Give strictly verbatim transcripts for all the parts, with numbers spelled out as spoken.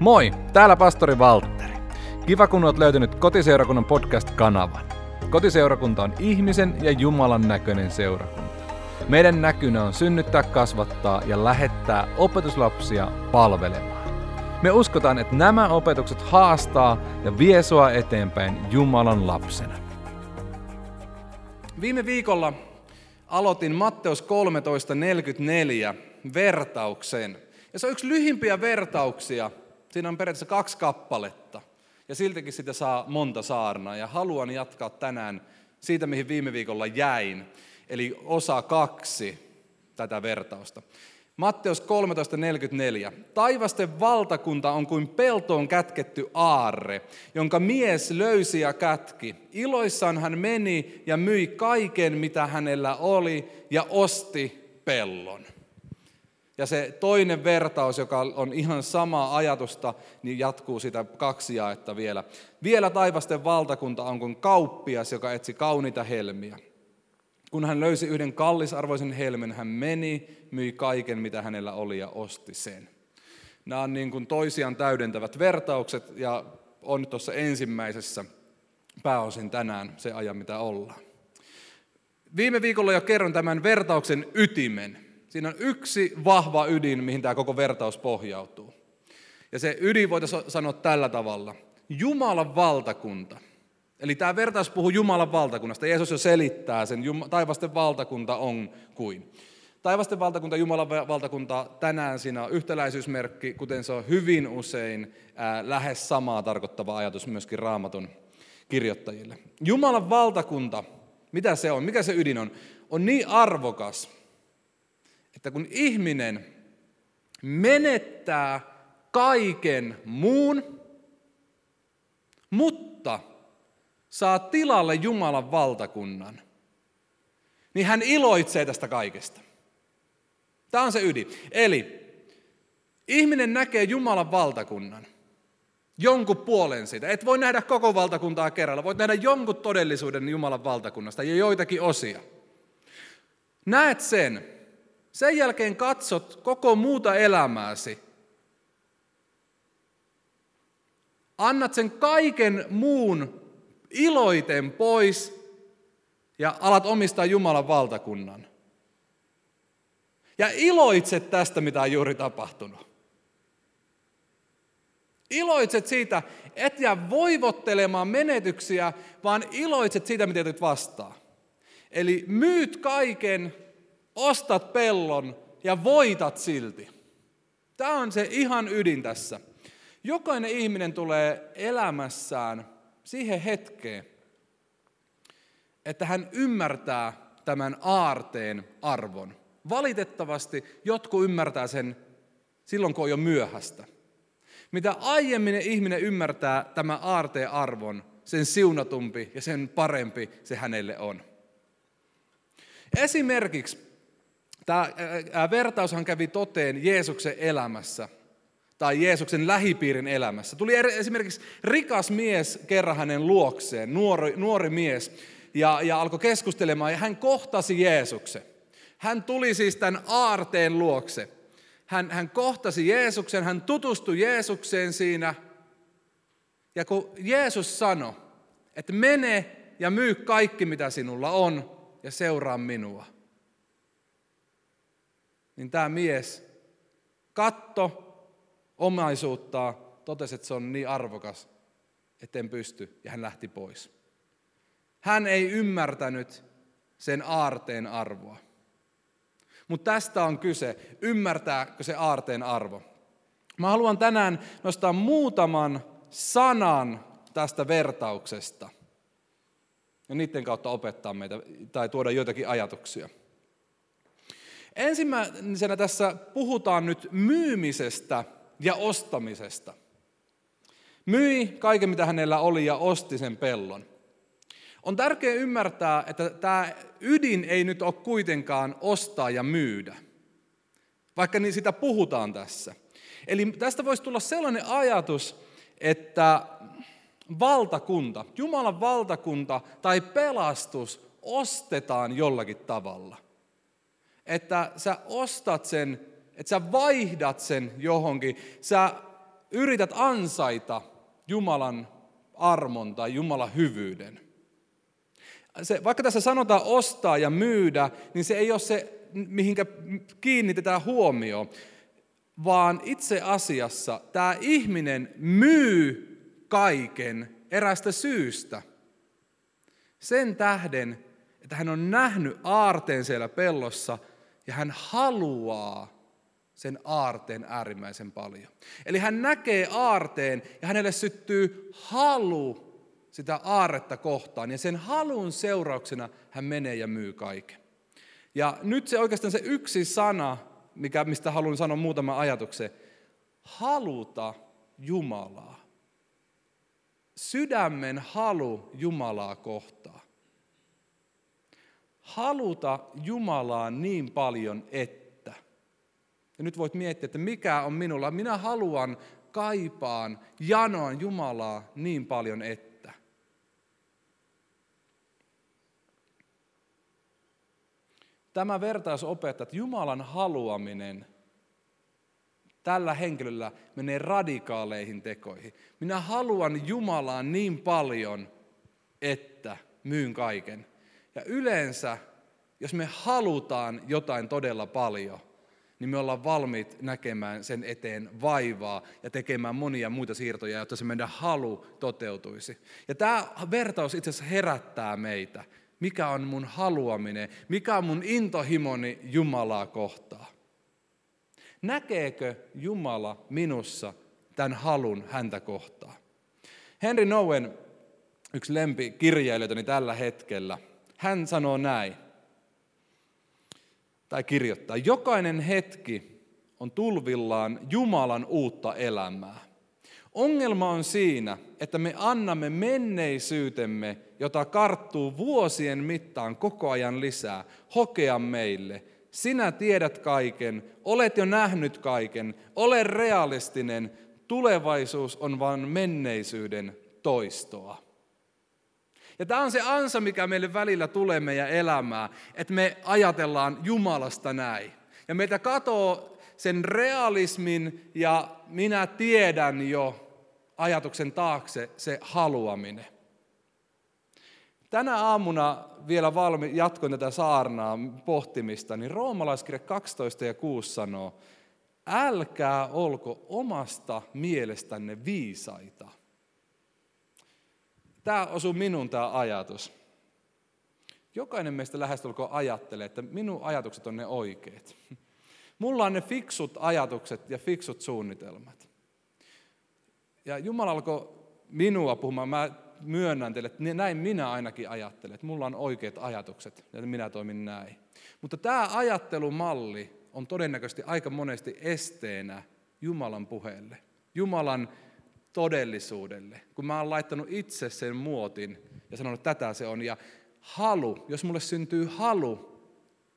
Moi, täällä pastori Valtteri. Kiva, kun olet löytänyt Kotiseurakunnan podcast-kanavan. Kotiseurakunta on ihmisen ja Jumalan näköinen seurakunta. Meidän näkynä on synnyttää, kasvattaa ja lähettää opetuslapsia palvelemaan. Me uskotaan, että nämä opetukset haastaa ja vie sua eteenpäin Jumalan lapsena. Viime viikolla aloitin Matteus kolmetoista neljäkymmentäneljä vertauksen. Ja se on yksi lyhimpiä vertauksia. Siinä on periaatteessa kaksi kappaletta. Ja siltikin sitä saa monta saarnaa. Ja haluan jatkaa tänään siitä, mihin viime viikolla jäin. Eli osa kaksi tätä vertausta. Matteus kolmetoista neljäkymmentäneljä. Taivasten valtakunta on kuin peltoon kätketty aarre, jonka mies löysi ja kätki. Iloissaan hän meni ja myi kaiken, mitä hänellä oli, ja osti pellon. Ja se toinen vertaus, joka on ihan samaa ajatusta, niin jatkuu sitä kaksi jaetta vielä. Vielä taivasten valtakunta on kuin kauppias, joka etsi kauniita helmiä. Kun hän löysi yhden kallisarvoisen helmen, hän meni, myi kaiken, mitä hänellä oli, ja osti sen. Nämä on niin kuin toisiaan täydentävät vertaukset, ja on tuossa ensimmäisessä pääosin tänään se ajan, mitä ollaan. Viime viikolla jo kerron tämän vertauksen ytimen. Siinä on yksi vahva ydin, mihin tämä koko vertaus pohjautuu. Ja se ydin voitaisiin sanoa tällä tavalla. Jumalan valtakunta. Eli tämä vertaus puhuu Jumalan valtakunnasta. Jeesus jo selittää sen. Taivasten valtakunta on kuin. Taivasten valtakunta, Jumalan valtakunta, tänään siinä on yhtäläisyysmerkki, kuten se on hyvin usein ää, lähes samaa tarkoittava ajatus myöskin Raamatun kirjoittajille. Jumalan valtakunta, mitä se on, mikä se ydin on, on niin arvokas, että kun ihminen menettää kaiken muun, mutta saa tilalle Jumalan valtakunnan, niin hän iloitsee tästä kaikesta. Tämä on se ydin. Eli ihminen näkee Jumalan valtakunnan, jonkun puolen sitä. Et voi nähdä koko valtakuntaa kerralla, voit nähdä jonkun todellisuuden Jumalan valtakunnasta ja joitakin osia. Näet sen. Sen jälkeen katsot koko muuta elämääsi. Annat sen kaiken muun iloiten pois ja alat omistaa Jumalan valtakunnan. Ja iloitset tästä, mitä on juuri tapahtunut. Iloitset siitä, et jää voivottelemaan menetyksiä, vaan iloitset siitä, mitä teet vastaan. Eli myyt kaiken, ostat pellon ja voitat silti. Tämä on se ihan ydin tässä. Jokainen ihminen tulee elämässään siihen hetkeen, että hän ymmärtää tämän aarteen arvon. Valitettavasti jotkut ymmärtää sen silloin, kun on jo myöhäistä. Mitä aiemmin ihminen ymmärtää tämän aarteen arvon, sen siunatumpi ja sen parempi se hänelle on. Esimerkiksi tämä vertaushan kävi toteen Jeesuksen elämässä tai Jeesuksen lähipiirin elämässä. Tuli esimerkiksi rikas mies kerran hänen luokseen, nuori, nuori mies, ja, ja alkoi keskustelemaan, ja hän kohtasi Jeesuksen. Hän tuli siis tämän aarteen luokse. Hän, hän kohtasi Jeesuksen, hän tutustui Jeesukseen siinä, ja kun Jeesus sanoi, että mene ja myy kaikki, mitä sinulla on, ja seuraa minua. Niin tämä mies katto omaisuuttaan, totesi, että se on niin arvokas, etten pysty, ja hän lähti pois. Hän ei ymmärtänyt sen aarteen arvoa. Mutta tästä on kyse, ymmärtääkö se aarteen arvo. Mä haluan tänään nostaa muutaman sanan tästä vertauksesta. Ja niiden kautta opettaa meitä tai tuoda joitakin ajatuksia. Ensimmäisenä tässä puhutaan nyt myymisestä ja ostamisesta. Myi kaiken, mitä hänellä oli, ja osti sen pellon. On tärkeää ymmärtää, että tämä ydin ei nyt ole kuitenkaan ostaa ja myydä, vaikka niin sitä puhutaan tässä. Eli tästä voisi tulla sellainen ajatus, että valtakunta, Jumalan valtakunta tai pelastus ostetaan jollakin tavalla. Että sä ostat sen, että sä vaihdat sen johonkin, sä yrität ansaita Jumalan armon tai Jumalan hyvyyden. Se, vaikka tässä sanotaan ostaa ja myydä, niin se ei ole se, mihinkä kiinnitetään huomioon, vaan itse asiassa tämä ihminen myy kaiken erästä syystä. Sen tähden, että hän on nähnyt aarteen siellä pellossa ja hän haluaa sen aarteen äärimmäisen paljon. Eli hän näkee aarteen ja hänelle syttyy halu sitä aarretta kohtaan. Ja sen halun seurauksena hän menee ja myy kaiken. Ja nyt se oikeastaan se yksi sana, mikä, mistä haluan sanoa muutaman ajatuksen. Haluta Jumalaa. Sydämen halu Jumalaa kohtaan. Haluta Jumalaa niin paljon, että. Ja nyt voit miettiä, että mikä on minulla. Minä haluan, kaipaan, janoan Jumalaa niin paljon, että. Tämä vertaus opettaa, että Jumalan haluaminen tällä henkilöllä menee radikaaleihin tekoihin. Minä haluan Jumalaa niin paljon, että myyn kaiken. Ja yleensä, jos me halutaan jotain todella paljon, niin me ollaan valmiit näkemään sen eteen vaivaa ja tekemään monia muita siirtoja, jotta se meidän halu toteutuisi. Ja tämä vertaus itse asiassa herättää meitä. Mikä on mun haluaminen? Mikä on mun intohimoni Jumalaa kohtaan? Näkeekö Jumala minussa tämän halun häntä kohtaan? Henri Nouwen, yksi lempikirjailijoitani tällä hetkellä, hän sanoo näin, tai kirjoittaa, jokainen hetki on tulvillaan Jumalan uutta elämää. Ongelma on siinä, että me annamme menneisyytemme, jota karttuu vuosien mittaan koko ajan lisää, hokea meille. Sinä tiedät kaiken, olet jo nähnyt kaiken, ole realistinen, tulevaisuus on vain menneisyyden toistoa. Ja tämä on se ansa, mikä meille välillä tulee meidän elämään, että me ajatellaan Jumalasta näin. Ja meitä katoo sen realismin ja minä tiedän jo ajatuksen taakse se haluaminen. Tänä aamuna vielä valmi, jatkoin tätä saarnaa pohtimista, niin Roomalaiskirje kaksitoista ja kuusi sanoo, älkää olko omasta mielestänne viisaita. Tämä osui minun tämä ajatus. Jokainen meistä lähestulkoon ajattelee, että minun ajatukset on ne oikeat. Mulla on ne fiksut ajatukset ja fiksut suunnitelmat. Ja Jumala alkoi minua puhumaan. Mä myönnän teille, että näin minä ainakin ajattelen, että mulla on oikeat ajatukset ja minä toimin näin. Mutta tämä ajattelumalli on todennäköisesti aika monesti esteenä Jumalan puheelle, Jumalan todellisuudelle, kun mä oon laittanut itse sen muotin ja sanonut, että tätä se on. Ja halu, jos mulle syntyy halu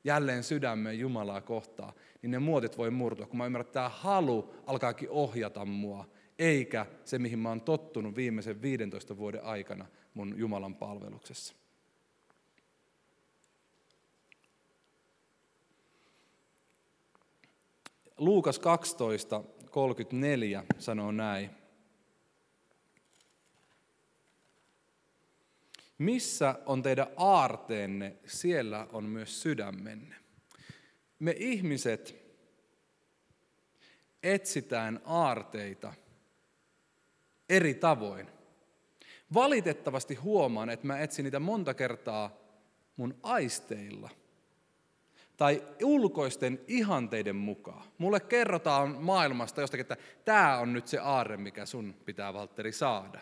jälleen sydämeen Jumalaa kohtaan, niin ne muotit voi murtua, kun mä ymmärrän, että tämä halu alkaakin ohjata mua, eikä se, mihin mä oon tottunut viimeisen viidentoista vuoden aikana mun Jumalan palveluksessa. Luukas kaksitoista kolmekymmentäneljä sanoo näin. Missä on teidän aarteenne, siellä on myös sydämenne. Me ihmiset etsitään aarteita eri tavoin. Valitettavasti huomaan, että mä etsin niitä monta kertaa mun aisteilla tai ulkoisten ihanteiden mukaan. Mulle kerrotaan maailmasta jostakin, että tää on nyt se aarre, mikä sun pitää, Valtteri, saada.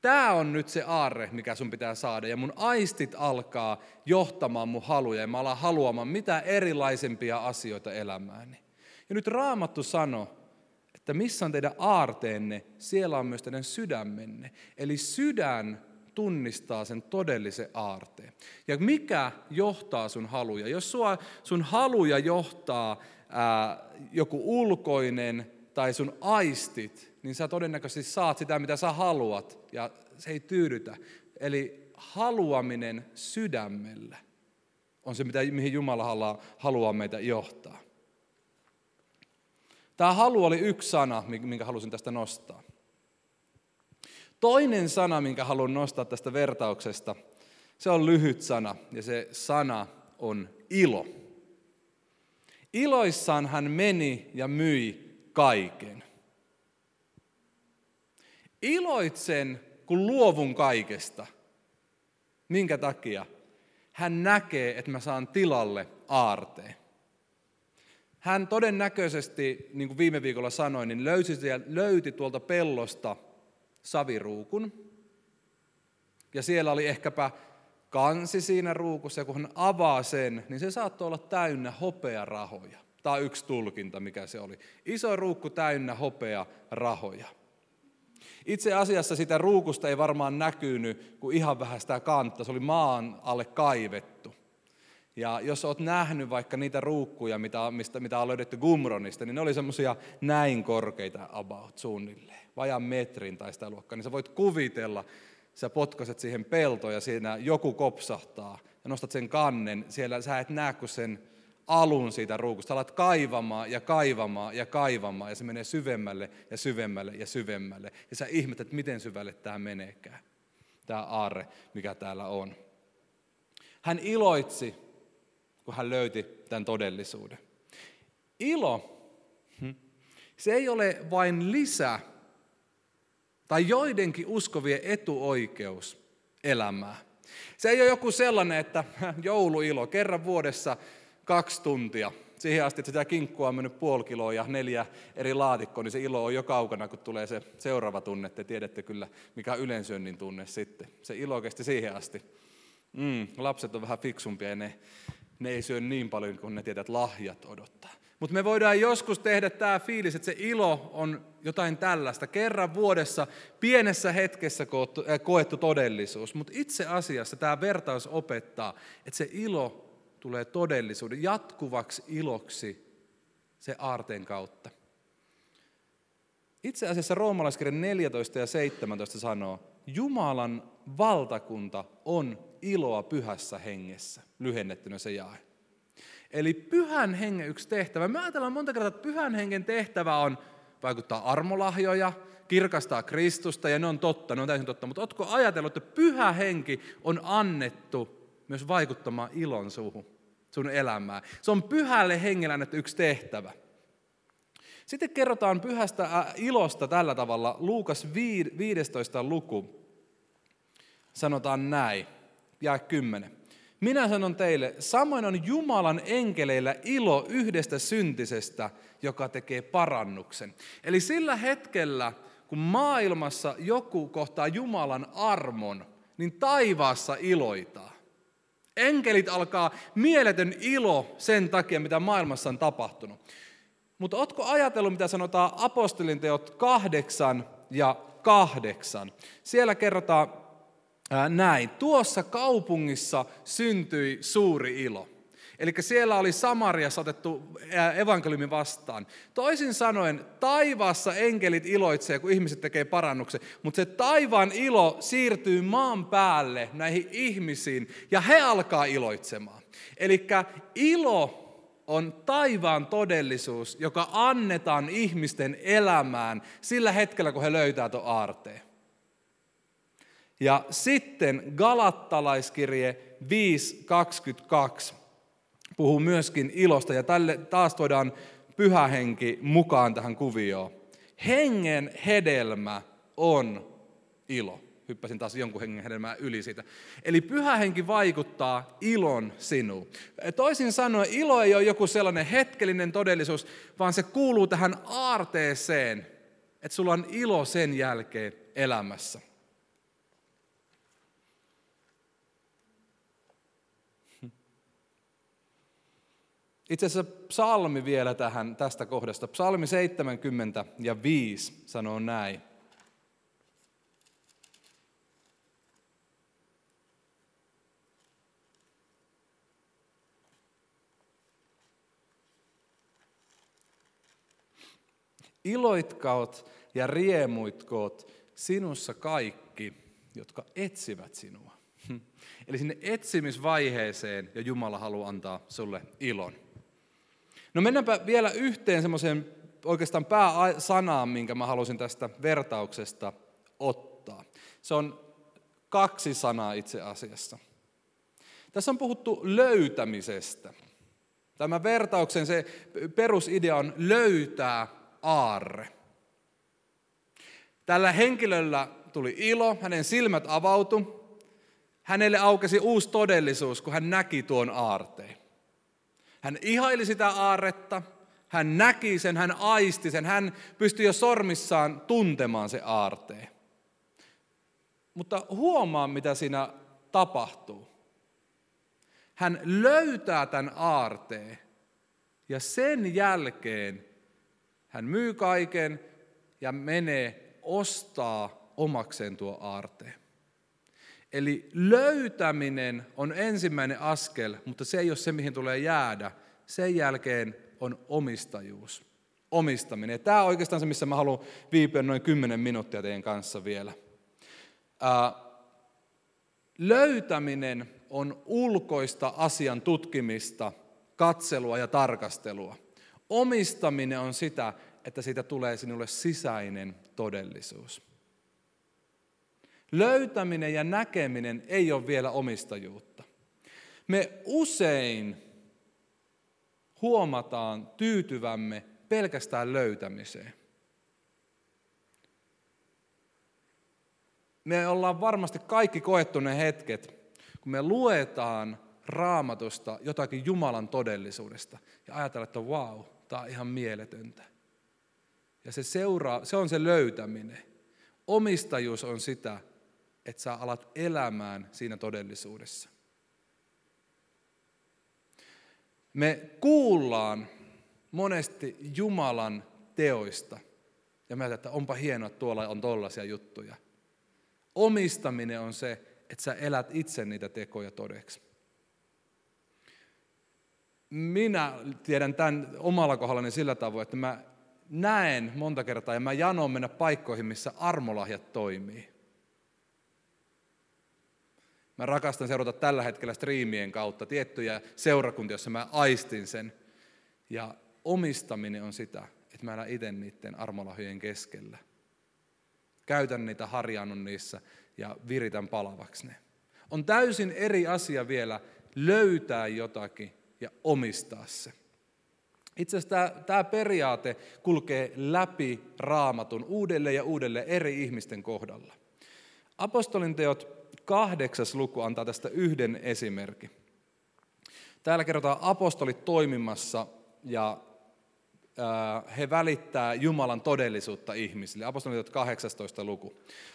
Tämä on nyt se aarre, mikä sun pitää saada. Ja mun aistit alkaa johtamaan mun haluja. Ja mä alan haluamaan mitä erilaisempia asioita elämääni. Ja nyt Raamattu sanoi, että missä on teidän aarteenne, siellä on myös teidän sydämenne. Eli sydän tunnistaa sen todellisen aarteen. Ja mikä johtaa sun haluja? Jos sua, sun haluja johtaa ää, joku ulkoinen tai sun aistit, niin sä todennäköisesti saat sitä, mitä sä haluat, ja se ei tyydytä. Eli haluaminen sydämellä on se, mitä, mihin Jumala haluaa meitä johtaa. Tämä halu oli yksi sana, minkä halusin tästä nostaa. Toinen sana, minkä haluan nostaa tästä vertauksesta, se on lyhyt sana ja se sana on ilo. Iloissaan hän meni ja myi kaiken. Iloitsen, kun luovun kaikesta. Minkä takia? Hän näkee, että mä saan tilalle aarteen. Hän todennäköisesti, niin kuin viime viikolla sanoin, niin löysi, löyti tuolta pellosta saviruukun. Ja siellä oli ehkäpä kansi siinä ruukussa, ja kun hän avaa sen, niin se saattoi olla täynnä hopearahoja. Tämä on yksi tulkinta, mikä se oli. Iso ruukku täynnä hopearahoja. Itse asiassa sitä ruukusta ei varmaan näkynyt, kun ihan vähän sitä kantta. Se oli maan alle kaivettu. Ja jos olet nähnyt vaikka niitä ruukkuja, mitä, mistä, mitä on löydetty Gumronista, niin ne oli semmoisia näin korkeita about suunnilleen, vajan metrin tai sitä luokkaa. Niin sä voit kuvitella, sä potkaset siihen peltoon ja siinä joku kopsahtaa ja nostat sen kannen. Siellä sä et näe kuin sen alun siitä ruukusta. Sä alat kaivamaan ja kaivamaan ja kaivamaan ja se menee syvemmälle ja syvemmälle ja syvemmälle. Ja sä ihmetet, miten syvälle tämä meneekään, tämä aarre, mikä täällä on. Hän iloitsi, kun hän löyti tämän todellisuuden. Ilo, se ei ole vain lisä tai joidenkin uskovien etuoikeus elämää. Se ei ole joku sellainen, että jouluilo kerran vuodessa kaksi tuntia. Siihen asti, että sitä kinkkua on mennyt puoli kiloa ja neljä eri laatikkoa, niin se ilo on jo kaukana, kun tulee se seuraava tunne. Te tiedätte kyllä, mikä on ylensyönnin tunne sitten. Se ilo kesti siihen asti. Mm, lapset on vähän fiksumpia ja ne, ne ei syö niin paljon, kun ne tietää, että lahjat odottaa. Mutta me voidaan joskus tehdä tämä fiilis, että se ilo on jotain tällaista. Kerran vuodessa pienessä hetkessä koettu todellisuus. Mutta itse asiassa tämä vertaus opettaa, että se ilo tulee todellisuuden jatkuvaksi iloksi se aarteen kautta. Itse asiassa Roomalaiskirje neljätoista ja seitsemäntoista sanoo, Jumalan valtakunta on iloa pyhässä hengessä, lyhennettynä se jae. Eli pyhän hengen yksi tehtävä. Me ajatellaan monta kertaa, että pyhän hengen tehtävä on vaikuttaa armolahjoja, kirkastaa Kristusta, ja ne on totta, ne on täysin totta. Mutta ootko ajatellut, että pyhä henki on annettu myös vaikuttamaan ilon suhun, sun elämään? Se on pyhälle hengelle annettu yksi tehtävä. Sitten kerrotaan pyhästä äh, ilosta tällä tavalla. Luukas viidestoista luku. Sanotaan näin. Jae kymmenen. Minä sanon teille, samoin on Jumalan enkeleillä ilo yhdestä syntisestä, joka tekee parannuksen. Eli sillä hetkellä, kun maailmassa joku kohtaa Jumalan armon, niin taivaassa iloitaan. Enkelit alkaa mieletön ilo sen takia, mitä maailmassa on tapahtunut. Mutta ootko ajatellut, mitä sanotaan Apostolinteot kahdeksan ja kahdeksan? Siellä kerrotaan ää, näin. Tuossa kaupungissa syntyi suuri ilo. Eli siellä oli Samariassa otettu ää, evankeliumi vastaan. Toisin sanoen, taivaassa enkelit iloitsee, kun ihmiset tekee parannuksen. Mutta se taivaan ilo siirtyy maan päälle näihin ihmisiin ja he alkaa iloitsemaan. Eli ilo on taivaan todellisuus, joka annetaan ihmisten elämään sillä hetkellä, kun he löytää tuon aarteen. Ja sitten Galattalaiskirje viisi kaksikymmentäkaksi puhuu myöskin ilosta, ja tälle taas tuodaan pyhä henki mukaan tähän kuvioon. Hengen hedelmä on ilo. Hyppäsin taas jonkun hengen hedelmää yli siitä. Eli pyhä henki vaikuttaa ilon sinuun. Toisin sanoen, ilo ei ole joku sellainen hetkellinen todellisuus, vaan se kuuluu tähän aarteeseen, että sulla on ilo sen jälkeen elämässä. Itse asiassa psalmi vielä tähän, tästä kohdasta. Psalmi seitsemänkymmentä ja viisi sanoo näin. Iloitkaot ja riemuitkoot sinussa kaikki, jotka etsivät sinua. Eli sinne etsimisvaiheeseen ja Jumala haluaa antaa sulle ilon. No mennäänpä vielä yhteen semmoiseen oikeastaan pääsanaan, minkä mä halusin tästä vertauksesta ottaa. Se on kaksi sanaa itse asiassa. Tässä on puhuttu löytämisestä. Tämä vertauksen se perusidea on löytää aarre. Tällä henkilöllä tuli ilo, hänen silmät avautui. Hänelle aukesi uusi todellisuus, kun hän näki tuon aarteen. Hän ihaili sitä aarretta, hän näki sen, hän aisti sen, hän pystyi jo sormissaan tuntemaan se aarteen. Mutta huomaa, mitä siinä tapahtuu. Hän löytää tämän aarteen ja sen jälkeen hän myy kaiken ja menee ostaa omakseen tuo aarteen. Eli löytäminen on ensimmäinen askel, mutta se ei ole se, mihin tulee jäädä. Sen jälkeen on omistajuus, omistaminen. Ja tämä on oikeastaan se, missä mä haluan viipyä noin kymmenen minuuttia teidän kanssa vielä. Ää, löytäminen on ulkoista asian tutkimista, katselua ja tarkastelua. Omistaminen on sitä, että siitä tulee sinulle sisäinen todellisuus. Löytäminen ja näkeminen ei ole vielä omistajuutta. Me usein huomataan tyytyvämme pelkästään löytämiseen. Me ollaan varmasti kaikki koettu ne hetket, kun me luetaan Raamatusta jotakin Jumalan todellisuudesta ja ajatellaan, että vau, wow, tämä on ihan mieletöntä. Ja se, seuraa, se on se löytäminen. Omistajuus on sitä, että sä alat elämään siinä todellisuudessa. Me kuullaan monesti Jumalan teoista. Ja me ajatellaan, että onpa hienoa, että tuolla on tollaisia juttuja. Omistaminen on se, että sä elät itse niitä tekoja todeksi. Minä tiedän tämän omalla kohdallani sillä tavoin, että mä näen monta kertaa ja mä janoon mennä paikkoihin, missä armolahjat toimii. Mä rakastan seurata tällä hetkellä striimien kautta tiettyjä seurakuntia, joissa mä aistin sen. Ja omistaminen on sitä, että mä elän itse niiden armolahjojen keskellä. Käytän niitä, harjaannun niissä ja viritän palavaksi ne. On täysin eri asia vielä löytää jotakin ja omistaa se. Itse asiassa tämä periaate kulkee läpi Raamatun uudelleen ja uudelleen eri ihmisten kohdalla. Apostolinteot kahdeksas luku antaa tästä yhden esimerkin. Täällä kerrotaan apostolit toimimassa ja he välittää Jumalan todellisuutta ihmisille. Apostolinteot kahdeksastoista luku.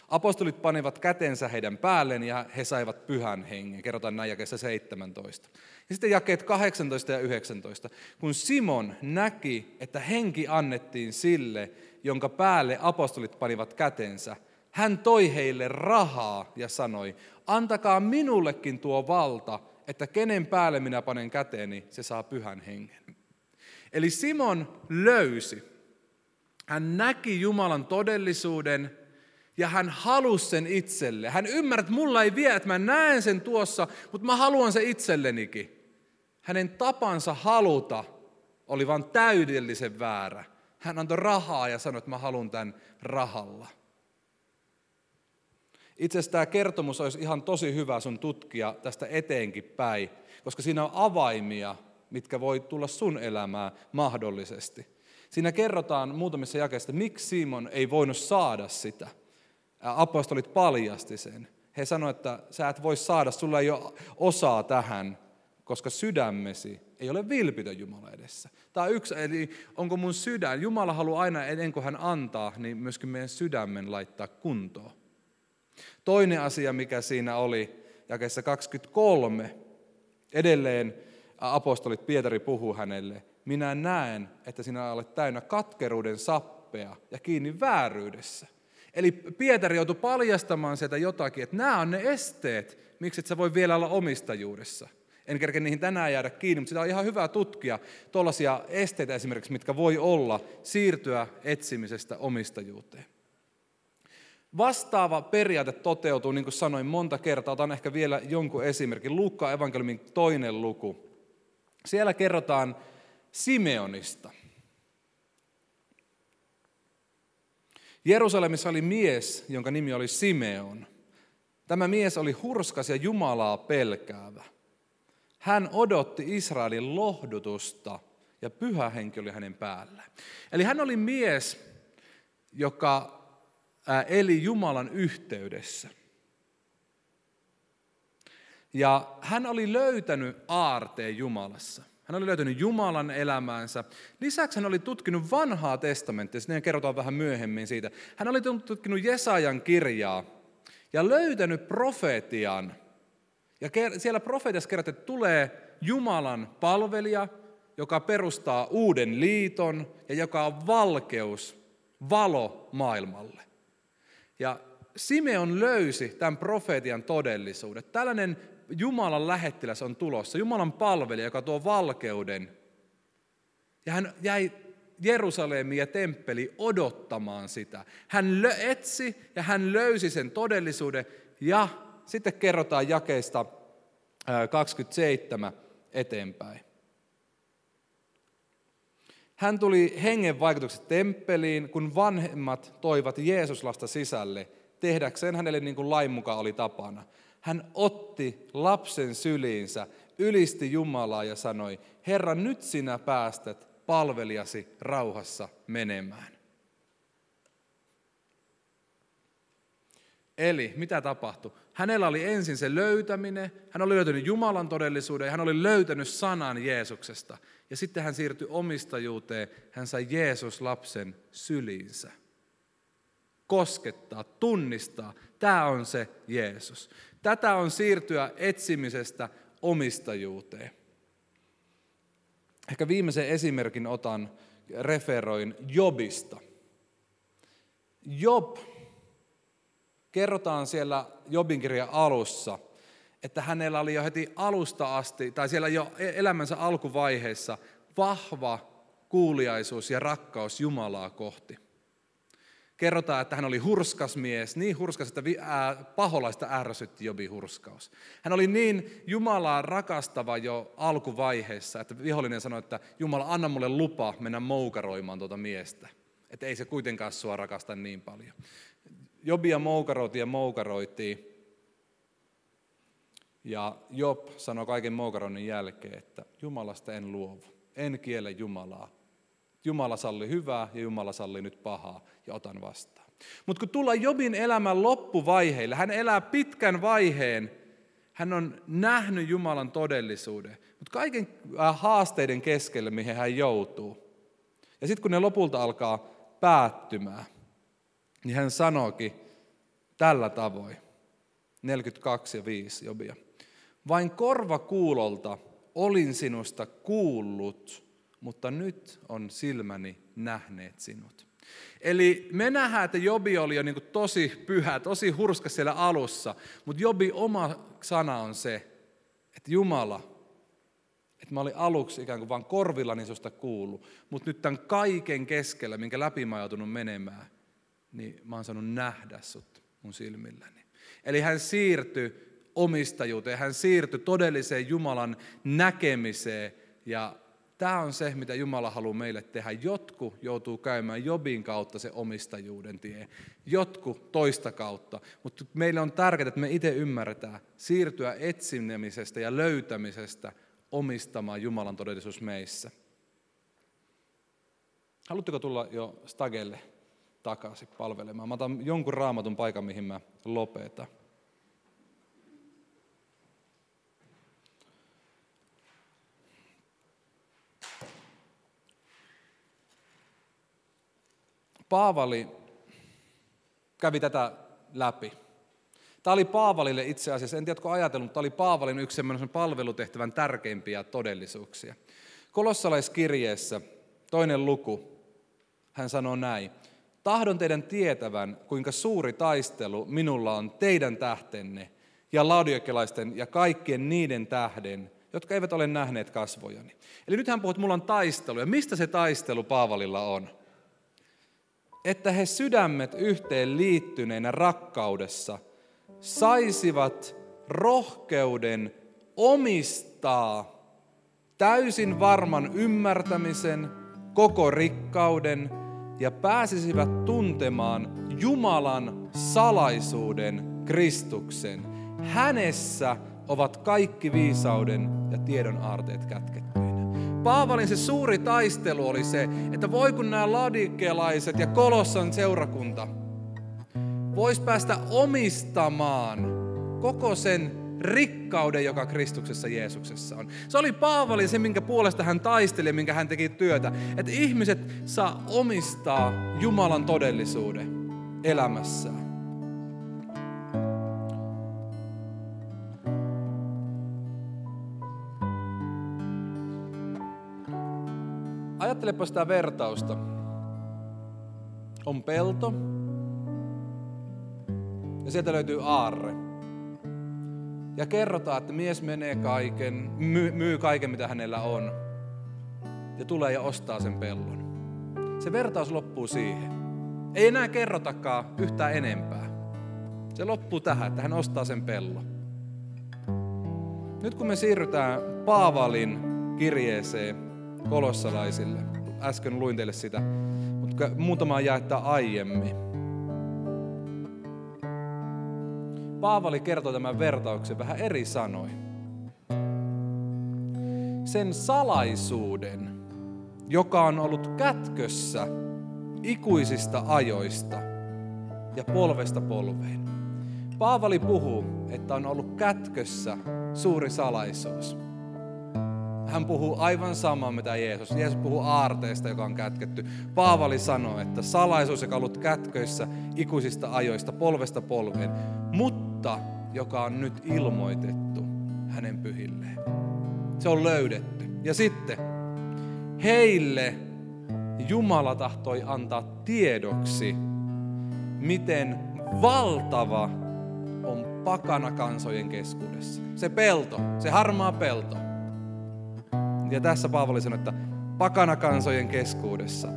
Apostolit panivat kätensä heidän päälleen ja he saivat pyhän hengen. Kerrotaan näin jakeessa seitsemäntoista. Ja sitten jakeet kahdeksantoista ja yhdeksäntoista. Kun Simon näki, että henki annettiin sille, jonka päälle apostolit panivat kätensä, hän toi heille rahaa ja sanoi, antakaa minullekin tuo valta, että kenen päälle minä panen käteeni, se saa pyhän hengen. Eli Simon löysi. Hän näki Jumalan todellisuuden ja hän halusi sen itselle. Hän ymmärrät, että mulla ei vie, että mä näen sen tuossa, mutta mä haluan sen itsellenikin. Hänen tapansa haluta oli vain täydellisen väärä. Hän antoi rahaa ja sanoi, että mä haluan tämän rahalla. Itse asiassa tämä kertomus olisi ihan tosi hyvä sun tutkia tästä eteenkin päin, koska siinä on avaimia, mitkä voi tulla sun elämään mahdollisesti. Siinä kerrotaan muutamissa jakeissa, miksi Simon ei voinut saada sitä. Apostolit paljasti sen. He sanoivat, että sä et voi saada, sulla ei ole osaa tähän, koska sydämesi ei ole vilpitön Jumala edessä. Tämä on yksi, eli onko mun sydän, Jumala haluaa aina, ennen kuin hän antaa, niin myöskin meidän sydämen laittaa kuntoon. Toinen asia, mikä siinä oli, jakeessa kaksikymmentäkolme, edelleen apostolit Pietari puhuu hänelle, minä näen, että sinä olet täynnä katkeruuden sappea ja kiinni vääryydessä. Eli Pietari joutui paljastamaan sieltä jotakin, että nämä on ne esteet, miksi et sä voi vielä olla omistajuudessa. En kerke niihin tänään jäädä kiinni, mutta sitä on ihan hyvä tutkia tuollaisia esteitä esimerkiksi, mitkä voi olla siirtyä etsimisestä omistajuuteen. Vastaava periaate toteutuu, niin kuin sanoin monta kertaa, otan ehkä vielä jonkun esimerkin, Luukkaan evankeliumin toinen luku. Siellä kerrotaan Simeonista. Jerusalemissa oli mies, jonka nimi oli Simeon. Tämä mies oli hurskas ja Jumalaa pelkäävä. Hän odotti Israelin lohdutusta ja pyhä henki oli hänen päällään. Eli hän oli mies, joka eli Jumalan yhteydessä. Ja hän oli löytänyt aarteen Jumalassa. Hän oli löytänyt Jumalan elämäänsä. Lisäksi hän oli tutkinut vanhaa testamenttia, sitten kerrotaan vähän myöhemmin siitä. Hän oli tutkinut Jesajan kirjaa ja löytänyt profeetian. Ja siellä profeetiassa kerrotaan, että tulee Jumalan palvelija, joka perustaa uuden liiton ja joka on valkeus, valo maailmalle. Ja Simeon löysi tämän profeetian todellisuuden. Tällainen Jumalan lähettiläs on tulossa, Jumalan palvelija, joka tuo valkeuden. Ja hän jäi Jerusalemiin ja temppeliin odottamaan sitä. Hän etsi ja hän löysi sen todellisuuden. Ja sitten kerrotaan jakeista kaksikymmentäseitsemän eteenpäin. Hän tuli hengen vaikutuksesta temppeliin, kun vanhemmat toivat Jeesuslasta sisälle, tehdäkseen hänelle niin kuin lain mukaan oli tapana. Hän otti lapsen syliinsä, ylisti Jumalaa ja sanoi, Herra, nyt sinä päästät palvelijasi rauhassa menemään. Eli mitä tapahtui? Hänellä oli ensin se löytäminen, hän oli löytänyt Jumalan todellisuuden ja hän oli löytänyt sanan Jeesuksesta. Ja sitten hän siirtyi omistajuuteen, hän sai Jeesus lapsen syliinsä. Koskettaa, tunnistaa, tämä on se Jeesus. Tätä on siirtyä etsimisestä omistajuuteen. Ehkä viimeisen esimerkin otan, referoin Jobista. Job, kerrotaan siellä Jobin kirjan alussa, että hänellä oli jo heti alusta asti, tai siellä jo elämänsä alkuvaiheessa, vahva kuuliaisuus ja rakkaus Jumalaa kohti. Kerrotaan, että hän oli hurskas mies, niin hurskas, että paholaista ärsytti Jobin hurskaus. Hän oli niin Jumalaa rakastava jo alkuvaiheessa, että vihollinen sanoi, että Jumala, anna mulle lupa mennä moukaroimaan tuota miestä. Että ei se kuitenkaan sua rakasta niin paljon. Jobia moukaroitiin ja moukaroitiin. Ja Job sanoi kaiken moukaroinnin jälkeen, että Jumalasta en luovu, en kiele Jumalaa. Jumala salli hyvää ja Jumala salli nyt pahaa ja otan vastaan. Mutta kun tullaan Jobin elämän loppuvaiheille, hän elää pitkän vaiheen, hän on nähnyt Jumalan todellisuuden, mutta kaiken haasteiden keskellä, mihin hän joutuu. Ja sitten kun ne lopulta alkaa päättymään, niin hän sanookin tällä tavoin, neljäkymmentäkaksi ja viisi Jobia. Vain korvakuulolta olin sinusta kuullut, mutta nyt on silmäni nähneet sinut. Eli me nähdään, että Jobi oli jo niin kuin tosi pyhä, tosi hurskas siellä alussa, mutta Jobin oma sana on se, että Jumala, että mä olin aluksi ikään kuin vaan korvillani susta kuullut, mutta nyt tämän kaiken keskellä, minkä läpi mä oon joutunut menemään, niin mä oon saanut nähdä sut mun silmilläni. Eli hän siirtyi omistajuuteen, hän siirtyi todelliseen Jumalan näkemiseen ja tämä on se, mitä Jumala haluaa meille tehdä. Jotkut joutuu käymään Jobin kautta se omistajuuden tie, jotkut toista kautta. Mutta meille on tärkeää, että me itse ymmärretään siirtyä etsinemisestä ja löytämisestä omistamaan Jumalan todellisuus meissä. Haluatteko tulla jo stagelle takaisin palvelemaan? Mä otan jonkun raamatun paikan, mihin mä lopetan. Paavali kävi tätä läpi. Tämä oli Paavalille itse asiassa, en tiedä, kun ajatellut, mutta tämä oli Paavalin yksi sellaisen palvelutehtävän tärkeimpiä todellisuuksia. Kolossalaiskirjeessä, toinen luku, hän sanoo näin. Tahdon teidän tietävän, kuinka suuri taistelu minulla on teidän tähtenne ja laodiokelaisten ja kaikkien niiden tähden, jotka eivät ole nähneet kasvojani. Eli nyt hän puhuu, että mulla on taistelu. Ja mistä se taistelu Paavalilla on? Että he sydämet yhteen liittyneenä rakkaudessa saisivat rohkeuden omistaa täysin varman ymmärtämisen, koko rikkauden ja pääsisivät tuntemaan Jumalan salaisuuden Kristuksen. Hänessä ovat kaikki viisauden ja tiedon aarteet kätkettyinä. Paavalin se suuri taistelu oli se, että voi kun nämä laodikelaiset ja Kolossan seurakunta vois päästä omistamaan koko sen rikkauden, joka Kristuksessa Jeesuksessa on. Se oli Paavali se, minkä puolesta hän taisteli ja minkä hän teki työtä. Että ihmiset saa omistaa Jumalan todellisuuden elämässään. Ajattelepa sitä vertausta. On pelto ja sieltä löytyy aarre. Ja kerrotaan, että mies menee kaiken, myy, myy kaiken, mitä hänellä on. Ja tulee ja ostaa sen pellon. Se vertaus loppuu siihen. Ei enää kerrotakaan yhtään enempää. Se loppuu tähän, että hän ostaa sen pellon. Nyt kun me siirrytään Paavalin kirjeeseen kolossalaisille. Äsken luin teille sitä, mutta muutamaa jaetta aiemmin. Paavali kertoo tämän vertauksen vähän eri sanoin. Sen salaisuuden, joka on ollut kätkössä ikuisista ajoista ja polvesta polveen. Paavali puhuu, että on ollut kätkössä suuri salaisuus. Hän puhuu aivan samaa mitä Jeesus. Jeesus puhuu aarteesta, joka on kätketty. Paavali sanoo, että salaisuus, joka on ollut kätköissä ikuisista ajoista polvesta polveen, mutta joka on nyt ilmoitettu hänen pyhilleen. Se on löydetty. Ja sitten heille Jumala tahtoi antaa tiedoksi, miten valtava on pakana kansojen keskuudessa. Se pelto, se harmaa pelto. Ja tässä Paavali sanoi, että pakana kansojen keskuudessa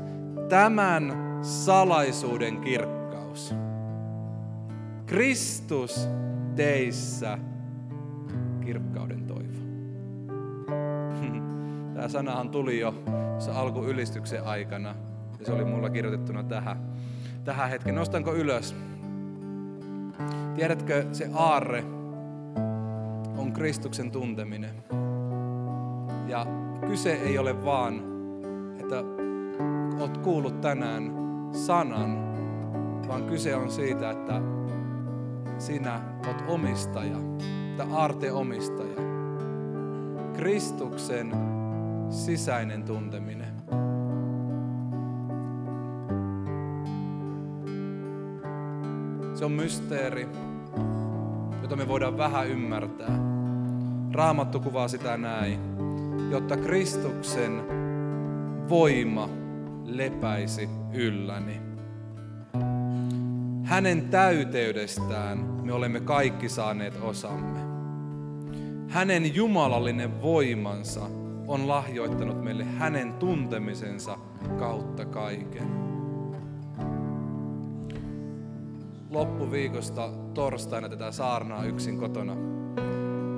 tämän salaisuuden kirkkaus. Kristus teissä kirkkauden toivo. Tämä sanahan tuli jo alkuylistuksen aikana ja se oli mulla kirjoitettuna tähän, tähän hetkeen. Nostanko ylös? Tiedätkö, se aarre on Kristuksen tunteminen. Ja kyse ei ole vaan, että oot kuullut tänään sanan, vaan kyse on siitä, että sinä olet omistaja, tai aarteen omistaja. Kristuksen sisäinen tunteminen. Se on mysteeri, jota me voidaan vähän ymmärtää. Raamattu kuvaa sitä näin, jotta Kristuksen voima lepäisi ylläni. Hänen täyteydestään me olemme kaikki saaneet osamme. Hänen jumalallinen voimansa on lahjoittanut meille hänen tuntemisensa kautta kaiken. Loppuviikosta torstaina tätä saarnaa yksin kotona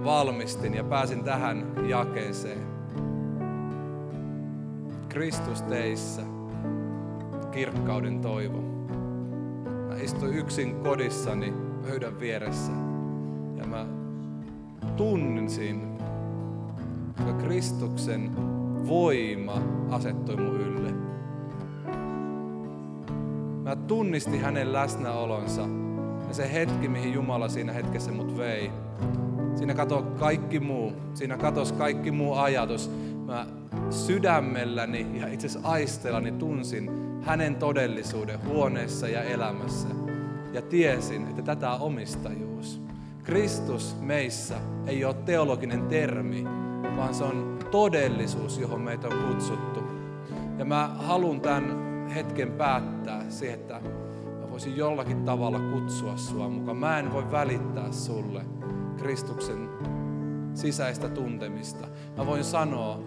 valmistin ja pääsin tähän jakeeseen. Kristus teissä, kirkkauden toivo. Mä istuin yksin kodissani pöydän vieressä ja mä tunsin, että Kristuksen voima asettui mun ylle. Mä tunnistin hänen läsnäolonsa ja se hetki, mihin Jumala siinä hetkessä mut vei. Siinä katosi kaikki muu, siinä katosi kaikki muu ajatus. Mä sydämelläni ja itse asiassa aisteellani tunsin hänen todellisuuden huoneessa ja elämässä. Ja tiesin, että tätä on omistajuus. Kristus meissä ei ole teologinen termi, vaan se on todellisuus, johon meitä on kutsuttu. Ja mä haluan tämän hetken päättää siihen, että mä voisin jollakin tavalla kutsua sua mukaan. Mä en voi välittää sulle Kristuksen sisäistä tuntemista. Mä voin sanoa,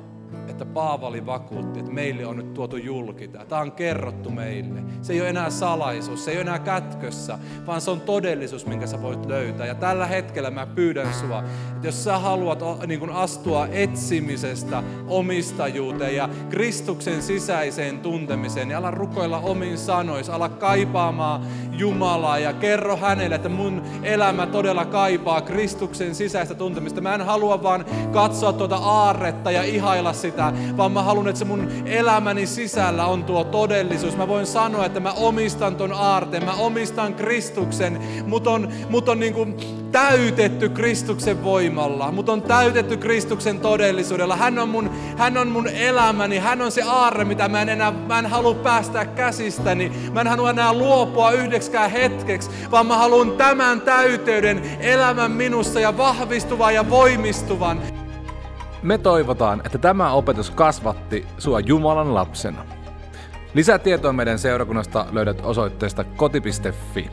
että Paavali vakuutti, että meille on nyt tuotu julki tämä. Tämä on kerrottu meille. Se ei ole enää salaisuus, se ei ole enää kätkössä, vaan se on todellisuus, minkä sä voit löytää. Ja tällä hetkellä mä pyydän sua, että jos sä haluat niin kuin astua etsimisestä omistajuuteen ja Kristuksen sisäiseen tuntemiseen, niin ala rukoilla omin sanois, ala kaipaamaan Jumalaa ja kerro hänelle, että mun elämä todella kaipaa Kristuksen sisäistä tuntemista. Mä en halua vaan katsoa tuota aarretta ja ihailla sitä, vaan mä haluan, että se mun elämäni sisällä on tuo todellisuus. Mä voin sanoa, että mä omistan ton aarteen, mä omistan Kristuksen, mut on, mut on niin kuin täytetty Kristuksen voimalla, mut on täytetty Kristuksen todellisuudella. Hän on mun, hän on mun elämäni, hän on se aarre, mitä mä en enää, mä en halua päästää käsistäni, mä en halua enää luopua yhdeksikään hetkeksi, vaan mä haluan tämän täyteyden elämän minussa ja vahvistuvan ja voimistuvan. Me toivotaan, että tämä opetus kasvatti sua Jumalan lapsena. Lisätietoa meidän seurakunnasta löydät osoitteesta koti piste fi.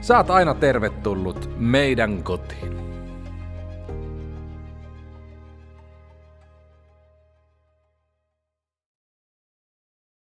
Saat aina tervetullut meidän kotiin.